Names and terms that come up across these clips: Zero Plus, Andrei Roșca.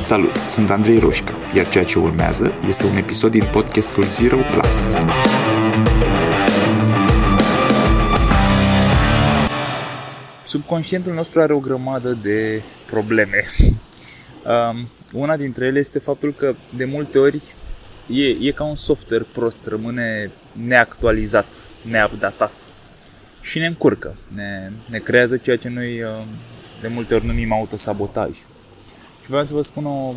Salut, sunt Andrei Roșca, iar ceea ce urmează este un episod din podcastul Zero Plus. Subconștientul nostru are o grămadă de probleme. Una dintre ele este faptul că de multe ori e ca un software prost, rămâne neactualizat, neupdatat și ne încurcă, ne creează ceea ce noi de multe ori numim autosabotaj. Și vreau să vă spun o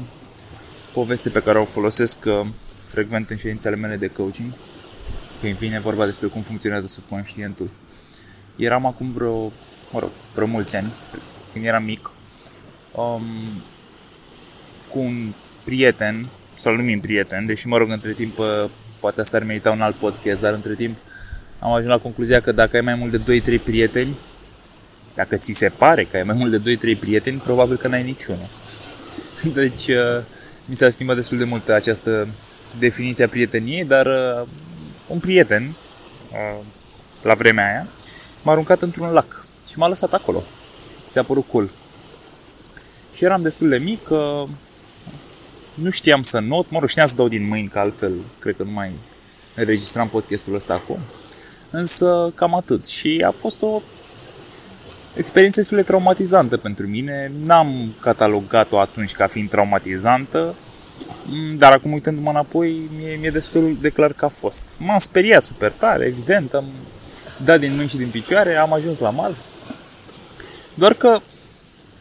poveste pe care o folosesc frecvent în ședințele mele de coaching, când vine vorba despre cum funcționează subconștientul. Eram acum vreo mulți ani, când eram mic, cu un prieten, să-l numim prieten, deși între timp poate asta ar merita un alt podcast, dar între timp am ajuns la concluzia că dacă ai mai mult de 2-3 prieteni, dacă ți se pare că ai mai mult de 2-3 prieteni, probabil că n-ai niciunul. Deci mi s-a schimbat destul de mult această definiție a prieteniei, dar un prieten, la vremea aia, m-a aruncat într-un lac și m-a lăsat acolo. S-a părut cool. Și eram destul de mic, nu știam să not, știam să dau din mâini, că altfel cred că nu mai înregistram podcastul ăsta acum. Însă cam atât. Și a fost o experiență destul de traumatizantă pentru mine. N-am catalogat-o atunci ca fiind traumatizantă, dar acum uitându-mă înapoi, mi-e destul de clar că a fost. M-am speriat super tare, evident, am dat din mâini și din picioare, am ajuns la mal. Doar că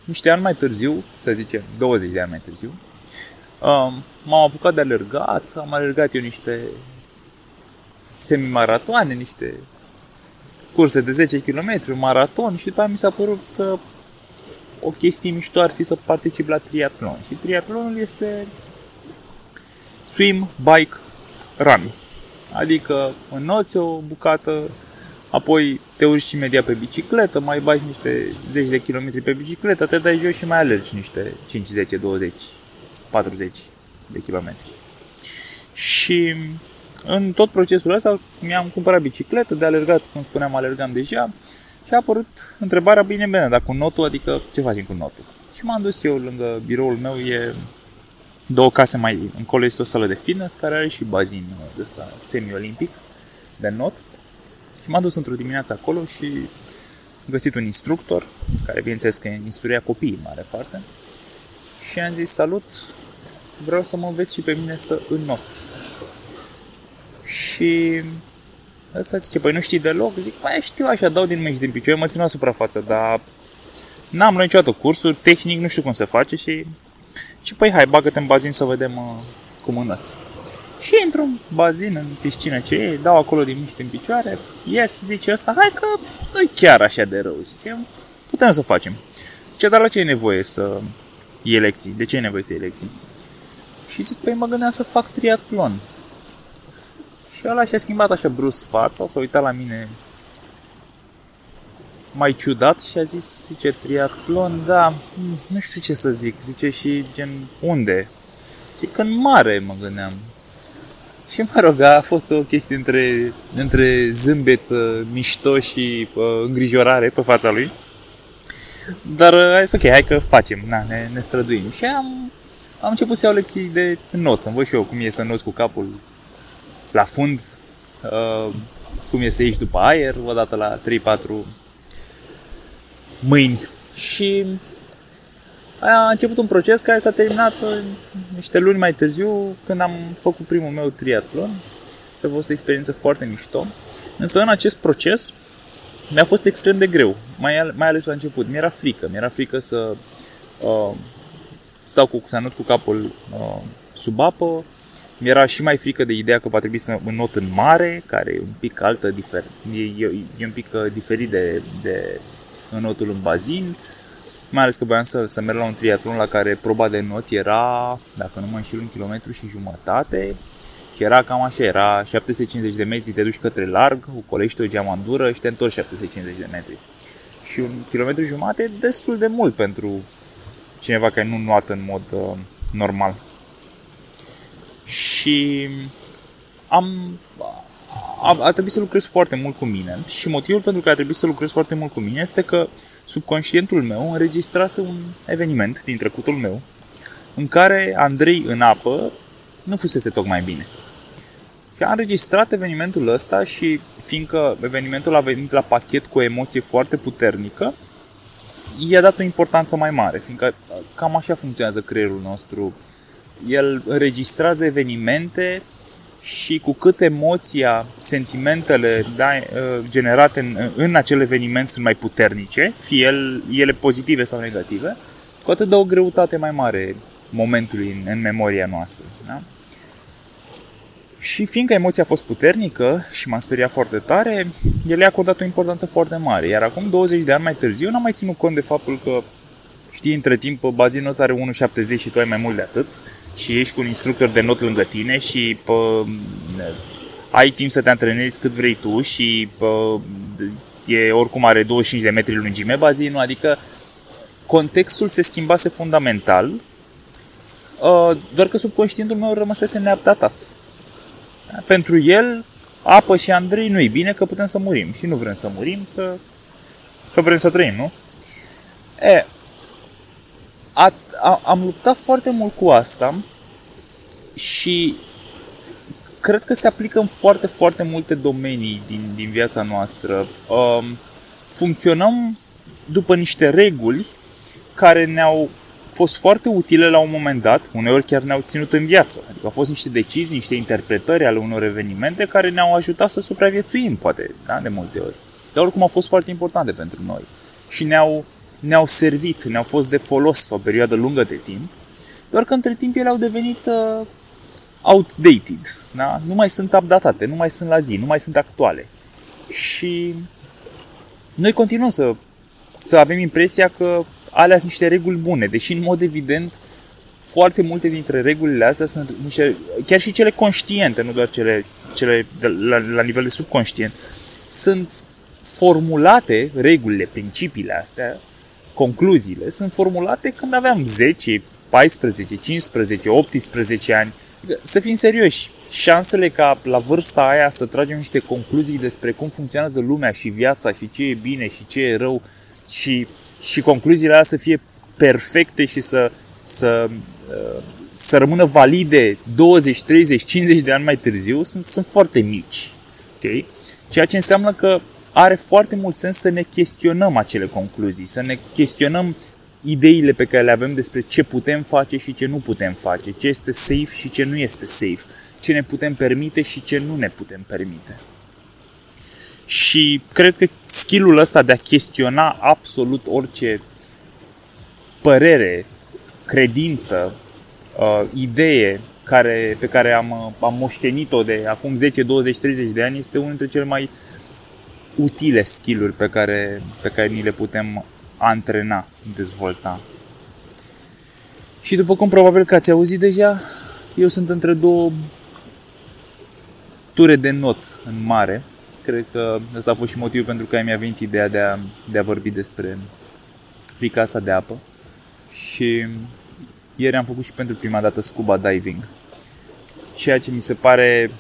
niște ani mai târziu, să zicem 20 de ani mai târziu, m-am apucat de alergat, am alergat eu niște semimaratoane, niște curse de 10 km, maraton, și după mi s-a părut că o chestie mișto ar fi să particip la triatlon. Și triatlonul este swim, bike, run. Adică înnoți o bucată, apoi te urci imediat pe bicicletă, mai bagi niște 10 de kilometri pe bicicletă, te dai jos și mai alergi niște 5, 10, 20, 40 de kilometri. Și în tot procesul ăsta mi-am cumpărat bicicletă de alergat, cum spuneam, alergam deja, și a apărut întrebarea, bine, dar cu notul, adică ce facem cu notul? Și m-am dus eu lângă biroul meu, e două case mai încolo, este o sală de fitness care are și bazin ăsta semi-olimpic de not. Și m-am dus într-o dimineață acolo și am găsit un instructor, care bineînțeles că instruia copiii în mare parte, și am zis: salut, vreau să mă înveți și pe mine să înnot. Și ăsta zice: păi nu știi deloc? Zic: păi știu așa, dau din mâini și din picioare, mă țin la suprafață, dar n-am luat niciodată cursuri, tehnic nu știu cum se face. Și păi hai, bagă-te în bazin să vedem cum înnăți. Și intru în bazin, în piscină ce e, dau acolo din mâini și din picioare, zice ăsta: hai că nu-i chiar așa de rău, zice, putem să facem. Zice: dar la ce e nevoie să iei lecții? De ce e nevoie să iei lecții? Și zic: păi mă gândeam să fac triatlon. Și ăla și-a schimbat așa brusc fața, s-a uitat la mine mai ciudat și a zis, zice: triatlon, da, nu știu ce să zic, zice, și gen unde? Zic: în mare, mă gândeam. Și a fost o chestie între zâmbet mișto și îngrijorare pe fața lui. Dar a zis: ok, hai că facem, ne străduim. Și am început să iau lecții de înnoț, învăț și eu cum e să înnoți cu capul la fund, cum e să ieși după aer, odată la 3-4 mâini. Și a început un proces care s-a terminat niște luni mai târziu, când am făcut primul meu triatlon. A fost o experiență foarte mișto. Însă în acest proces mi-a fost extrem de greu, mai ales la început. Mi-era frică să stau cu sanut cu capul sub apă. Mi-era și mai frică de ideea că va trebui să înot în mare, care e un pic e un pic diferit de înotul în bazin. Mai ales că voiam să merg la un triatlon la care proba de înot era, dacă nu mă înșel, 1,5 km. Și era cam așa, era 750 de metri, te duci către larg, colești o geamandură și te întorci 750 de metri. Și 1,5 km e destul de mult pentru cineva care nu nuată în mod normal. Și a trebuit să lucrez foarte mult cu mine. Și motivul pentru care a trebuit să lucrez foarte mult cu mine este că subconștientul meu înregistrase un eveniment din trecutul meu în care Andrei în apă nu fusese tocmai bine. Și a înregistrat evenimentul ăsta și fiindcă evenimentul a venit la pachet cu o emoție foarte puternică, i-a dat o importanță mai mare, fiindcă cam așa funcționează creierul nostru. El înregistrează evenimente și cu cât emoția, sentimentele generate în acel eveniment sunt mai puternice, fie ele pozitive sau negative, cu atât dă o greutate mai mare momentului în memoria noastră. Da? Și fiindcă emoția a fost puternică și m-a speriat foarte tare, el i-a acordat o importanță foarte mare. Iar acum, 20 de ani mai târziu, n-am mai ținut cont de faptul că, știi, între timp, bazinul ăsta are 1,70 și tu ai mai mult de atât și ești cu un instructor de not lângă tine și ai timp să te antrenezi cât vrei tu și e oricum are 25 de metri lungime bazinul, adică contextul se schimbase fundamental, doar că subconștientul meu rămăsese neupdatat. Pentru el, apă și Andrei nu-i bine că putem să murim și nu vrem să murim, că vrem să trăim, nu? Am luptat foarte mult cu asta și cred că se aplică în foarte, foarte multe domenii din viața noastră. Funcționăm după niște reguli care ne-au fost foarte utile la un moment dat, uneori chiar ne-au ținut în viață. Adică au fost niște decizii, niște interpretări ale unor evenimente care ne-au ajutat să supraviețuim, poate, da, de multe ori. Dar oricum au fost foarte importante pentru noi și ne-au servit, ne-au fost de folos o perioadă lungă de timp, doar că între timp ele au devenit outdated, da? Nu mai sunt updatate, nu mai sunt la zi, nu mai sunt actuale. Și noi continuăm să avem impresia că alea sunt niște reguli bune, deși în mod evident foarte multe dintre regulile astea sunt niște, chiar și cele conștiente, nu doar cele la nivel de subconștient, sunt formulate, regulile, principiile astea, concluziile, sunt formulate când aveam 10, 14, 15, 18 ani. Să fim serioși, șansele ca la vârsta aia să tragem niște concluzii despre cum funcționează lumea și viața și ce e bine și ce e rău și concluziile alea să fie perfecte și să rămână valide 20, 30, 50 de ani mai târziu sunt foarte mici. Okay? Ceea ce înseamnă că are foarte mult sens să ne chestionăm acele concluzii, să ne chestionăm ideile pe care le avem despre ce putem face și ce nu putem face, ce este safe și ce nu este safe, ce ne putem permite și ce nu ne putem permite. Și cred că skill-ul ăsta de a chestiona absolut orice părere, credință, idee pe care am moștenit-o de acum 10, 20, 30 de ani este unul dintre cele mai utile skill-uri pe care ni le putem antrena, dezvolta. Și după cum probabil că ați auzit deja, eu sunt între două ture de not în mare. Cred că ăsta a fost și motivul pentru care mi-a venit ideea de a vorbi despre frica asta de apă. Și ieri am făcut și pentru prima dată scuba diving, ceea ce mi se pare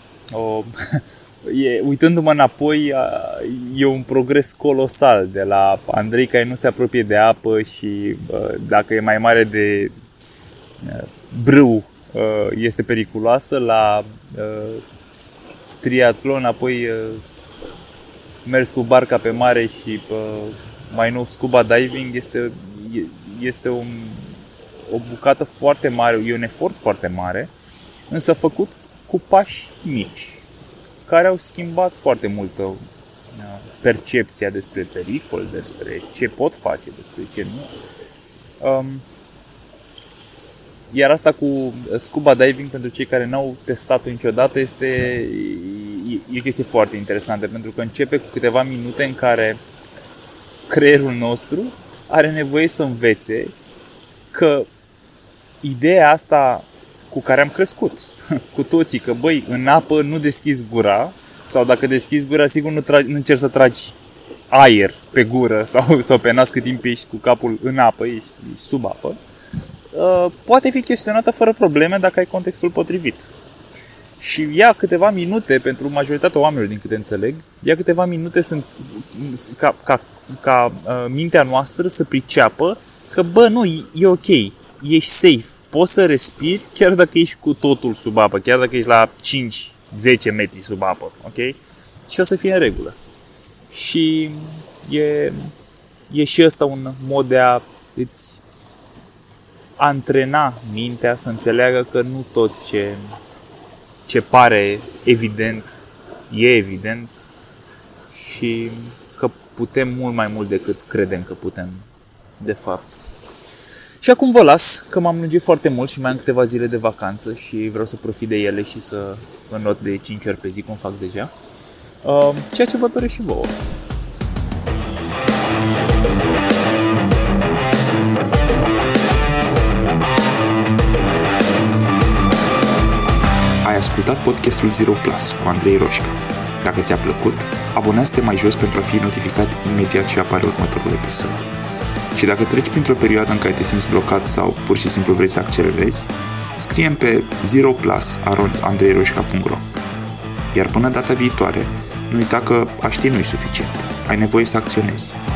uitându-mă înapoi, e un progres colosal de la Andrei care nu se apropie de apă și dacă e mai mare de brâu este periculoasă, la triatlon, apoi mers cu barca pe mare și mai nou scuba diving este o bucată foarte mare, e un efort foarte mare, însă făcut cu pași mici, care au schimbat foarte multă percepția despre pericol, despre ce pot face, despre ce nu. Iar asta cu scuba diving, pentru cei care n-au testat-o niciodată, e o chestie foarte interesantă, pentru că începe cu câteva minute în care creierul nostru are nevoie să învețe că ideea asta cu care am crescut cu toții, că băi, în apă nu deschizi gura, sau dacă deschizi gura, sigur nu încerci să tragi aer pe gură sau pe nas cât timp ești cu capul în apă, ești sub apă, poate fi chestionată fără probleme dacă ai contextul potrivit. Și ia câteva minute, pentru majoritatea oamenilor din câte înțeleg, ia câteva minute ca mintea noastră să priceapă că, bă, nu, e ok, ești safe, poți să respiri chiar dacă ești cu totul sub apă, chiar dacă ești la 5-10 metri sub apă, ok? Și o să fie în regulă. Și e și ăsta un mod de a îți antrena mintea să înțeleagă că nu tot ce pare evident e evident și că putem mult mai mult decât credem că putem, de fapt. Și acum vă las, că m-am lungit foarte mult și mai am câteva zile de vacanță și vreau să profit de ele și să înot de 5 ori pe zi, cum fac deja, ceea ce vă doresc și vouă. Ai ascultat podcastul Zero Plus cu Andrei Roșca. Dacă ți-a plăcut, abonează-te mai jos pentru a fi notificat imediat ce apare următorul episod. Și dacă treci printr-o perioadă în care te simți blocat sau pur și simplu vrei să accelerezi, scrie-mi pe zeroplus@andreiroșca.ro. Iar până data viitoare, nu uita că a ști nu-i suficient. Ai nevoie să acționezi.